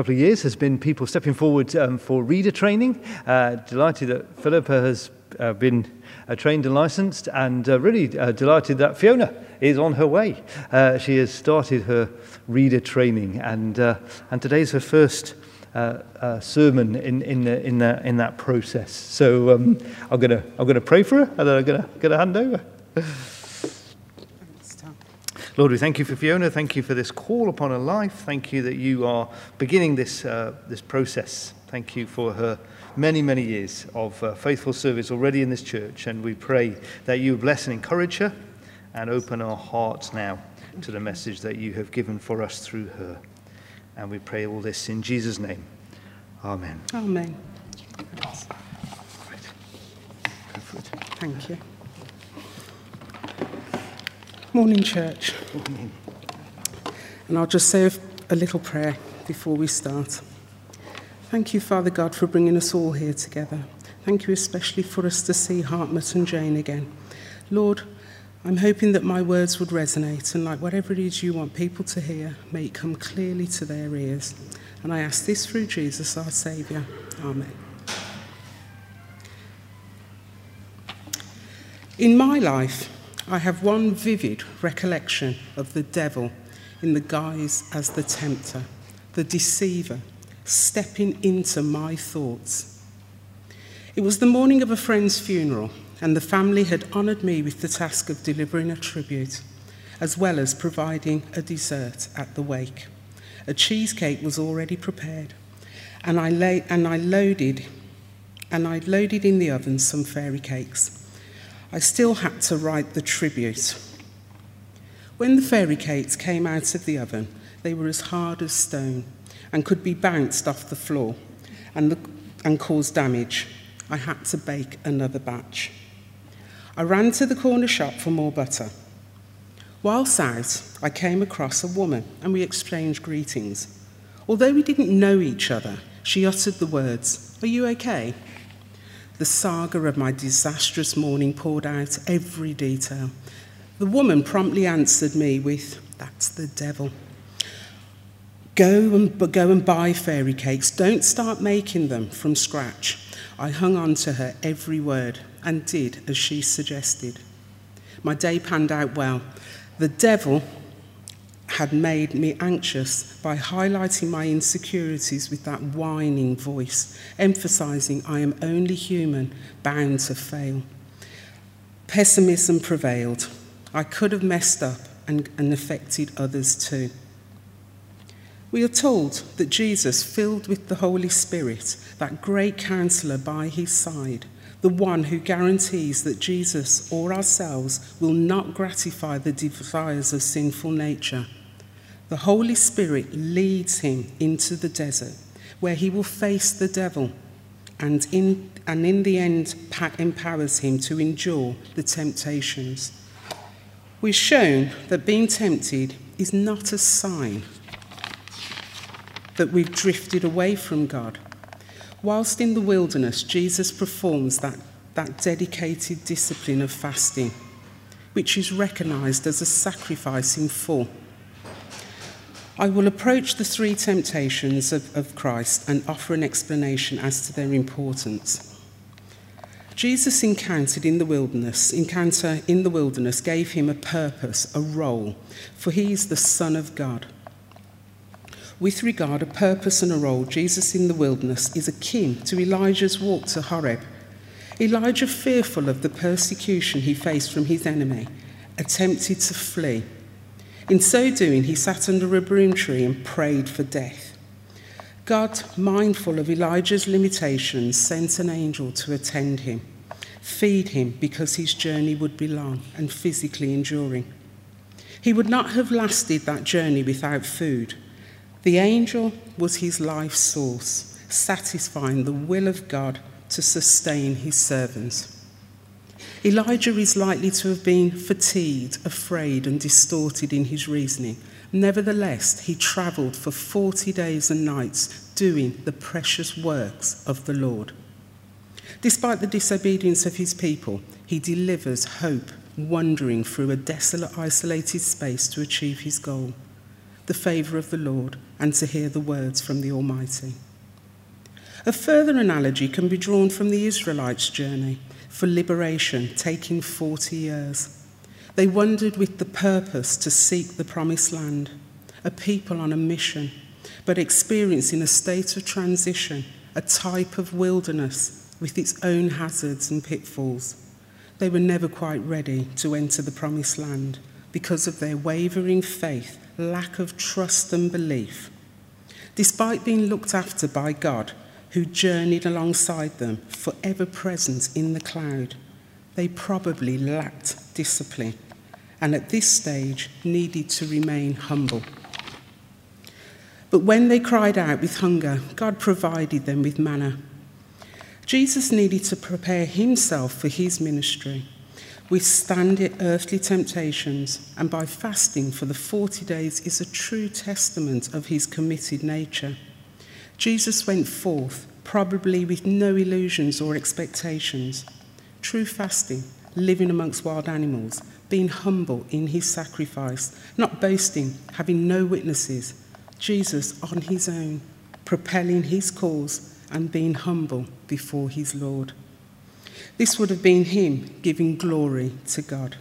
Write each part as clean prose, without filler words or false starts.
couple of years has been people stepping forward for reader training. Delighted that Philippa has been trained and licensed, and really delighted that Fiona is on her way. She has started her reader training, and today's her first sermon in that process. So I'm gonna pray for her, and then I'm gonna hand over. Lord, we thank you for Fiona. Thank you for this call upon her life. Thank you that you are beginning this this process. Thank you for her many, many years of faithful service already in this church. And we pray that you bless and encourage her and open our hearts now to the message that you have given for us through her. And we pray all this in Jesus' name. Amen. Amen. Go for it. Thank you. Morning, church. Morning. And I'll just say a little prayer before we start. Thank you, Father God, for bringing us all here together. Thank you especially for us to see Hartmut and Jane again. Lord, I'm hoping that my words would resonate, and like whatever it is you want people to hear, may it come clearly to their ears. And I ask this through Jesus, our Saviour. Amen. In my life, I have one vivid recollection of the devil in the guise as the tempter, the deceiver, stepping into my thoughts. It was the morning of a friend's funeral, and the family had honoured me with the task of delivering a tribute, as well as providing a dessert at the wake. A cheesecake was already prepared, and I loaded in the oven some fairy cakes. I still had to write the tribute. When the fairy cakes came out of the oven, they were as hard as stone and could be bounced off the floor and cause damage. I had to bake another batch. I ran to the corner shop for more butter. Whilst out, I came across a woman and we exchanged greetings. Although we didn't know each other, she uttered the words, "Are you okay?" The saga of my disastrous morning poured out every detail. The woman promptly answered me with, "That's the devil. Go and buy fairy cakes. Don't start making them from scratch." I hung on to her every word and did as she suggested. My day panned out well. The devil had made me anxious by highlighting my insecurities with that whining voice, emphasising I am only human, bound to fail. Pessimism prevailed. I could have messed up and affected others too. We are told that Jesus, filled with the Holy Spirit, that great counsellor by his side, the one who guarantees that Jesus or ourselves will not gratify the desires of sinful nature. The Holy Spirit leads him into the desert, where he will face the devil, and in the end empowers him to endure the temptations. We're shown that being tempted is not a sign that we've drifted away from God. Whilst in the wilderness, Jesus performs that dedicated discipline of fasting, which is recognised as a sacrifice in full. I will approach the three temptations of Christ and offer an explanation as to their importance. Jesus' encounter in the wilderness gave him a purpose, a role, for he is the Son of God. With regard to purpose and a role, Jesus in the wilderness is akin to Elijah's walk to Horeb. Elijah, fearful of the persecution he faced from his enemy, attempted to flee. In so doing, he sat under a broom tree and prayed for death. God, mindful of Elijah's limitations, sent an angel to attend him, feed him because his journey would be long and physically enduring. He would not have lasted that journey without food. The angel was his life's source, satisfying the will of God to sustain his servants. Elijah is likely to have been fatigued, afraid, and distorted in his reasoning. Nevertheless, he travelled for 40 days and nights doing the precious works of the Lord. Despite the disobedience of his people, he delivers hope, wandering through a desolate, isolated space to achieve his goal. the favour of the Lord and to hear the words from the Almighty. A further analogy can be drawn from the Israelites' journey for liberation, taking 40 years. They wandered with the purpose to seek the promised land, a people on a mission, but experiencing a state of transition, a type of wilderness with its own hazards and pitfalls. They were never quite ready to enter the promised land because of their wavering faith, lack of trust and belief. Despite being looked after by God, who journeyed alongside them, forever present in the cloud, they probably lacked discipline and at this stage needed to remain humble. But when they cried out with hunger, God provided them with manna. Jesus needed to prepare himself for his ministry, withstand earthly temptations, and by fasting for the 40 days is a true testament of his committed nature. Jesus went forth, probably with no illusions or expectations. True fasting, living amongst wild animals, being humble in his sacrifice, not boasting, having no witnesses, Jesus on his own, propelling his cause and being humble before his Lord. This would have been him giving glory to God.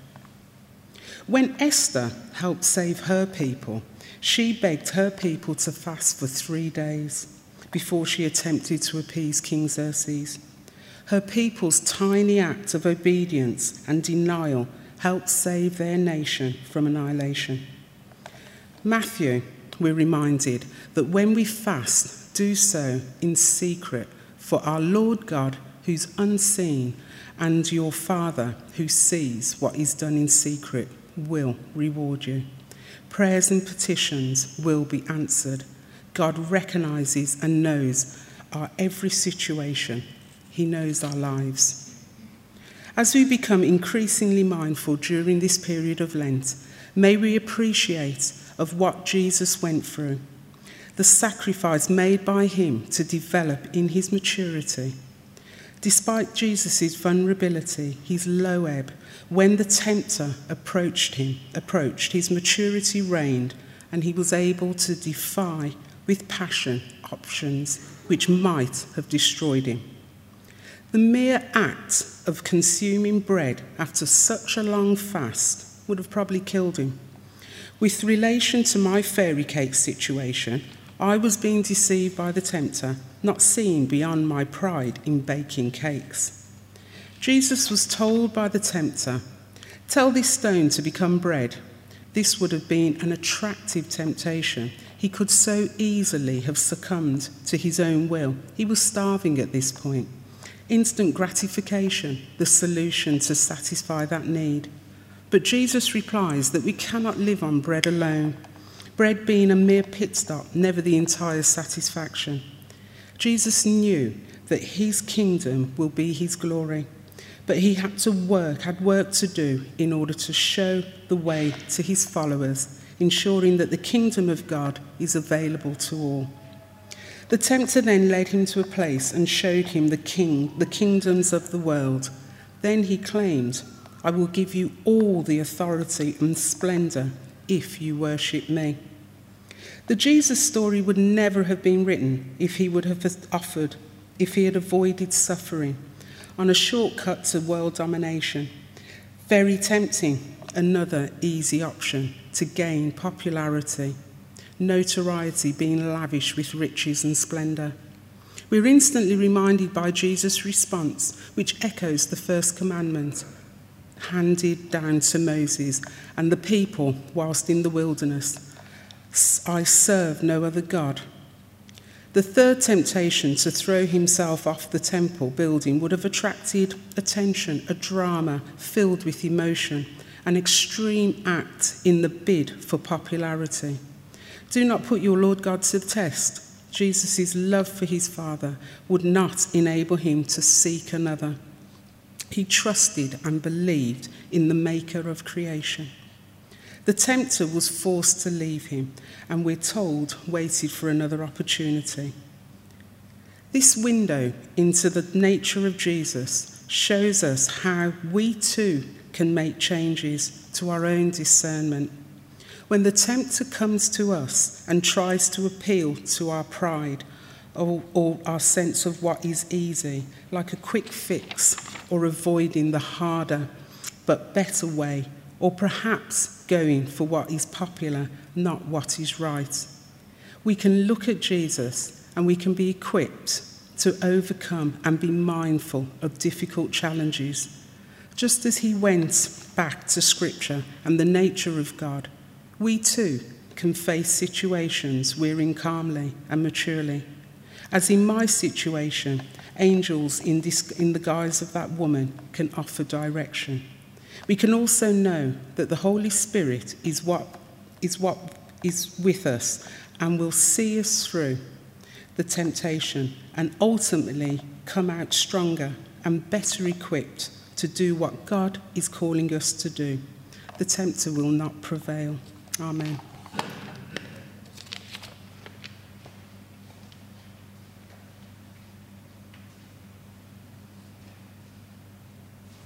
When Esther helped save her people, she begged her people to fast for 3 days before she attempted to appease King Xerxes. Her people's tiny act of obedience and denial helped save their nation from annihilation. Matthew, we're reminded that when we fast, do so in secret, for our Lord God, who's unseen, and your Father, who sees what is done in secret, will reward you. Prayers and petitions will be answered. God recognises and knows our every situation. He knows our lives. As we become increasingly mindful during this period of Lent, may we appreciate of what Jesus went through, the sacrifice made by him to develop in his maturity. Despite Jesus' vulnerability, his low ebb, when the tempter approached, his maturity reigned, and he was able to defy with passion options which might have destroyed him. The mere act of consuming bread after such a long fast would have probably killed him. With relation to my fairy cake situation, I was being deceived by the tempter, not seeing beyond my pride in baking cakes. Jesus was told by the tempter, "Tell this stone to become bread." This would have been an attractive temptation. He could so easily have succumbed to his own will. He was starving at this point. Instant gratification, the solution to satisfy that need. But Jesus replies that we cannot live on bread alone, bread being a mere pit stop, never the entire satisfaction. Jesus knew that his kingdom will be his glory, but he had work to do in order to show the way to his followers, ensuring that the kingdom of God is available to all. The tempter then led him to a place and showed him the kingdoms of the world. Then he claimed, "I will give you all the authority and splendor if you worship me." The Jesus story would never have been written if he had avoided suffering on a shortcut to world domination. Very tempting, another easy option to gain popularity, notoriety, being lavish with riches and splendor. We're instantly reminded by Jesus' response, which echoes the first commandment, handed down to Moses and the people whilst in the wilderness. "I serve no other God." The third temptation to throw himself off the temple building would have attracted attention, a drama filled with emotion, an extreme act in the bid for popularity. Do not put your Lord God to the test. Jesus' love for his Father would not enable him to seek another. He trusted and believed in the maker of creation. The tempter was forced to leave him, and we're told waited for another opportunity. This window into the nature of Jesus shows us how we too can make changes to our own discernment. When the tempter comes to us and tries to appeal to our pride or our sense of what is easy, like a quick fix or avoiding the harder but better way, or perhaps going for what is popular, not what is right, we can look at Jesus and we can be equipped to overcome and be mindful of difficult challenges. Just as he went back to Scripture and the nature of God, we too can face situations we're in calmly and maturely. As in my situation, angels in the guise of that woman can offer direction. We can also know that the Holy Spirit is what is with us and will see us through the temptation and ultimately come out stronger and better equipped to do what God is calling us to do. The tempter will not prevail. Amen.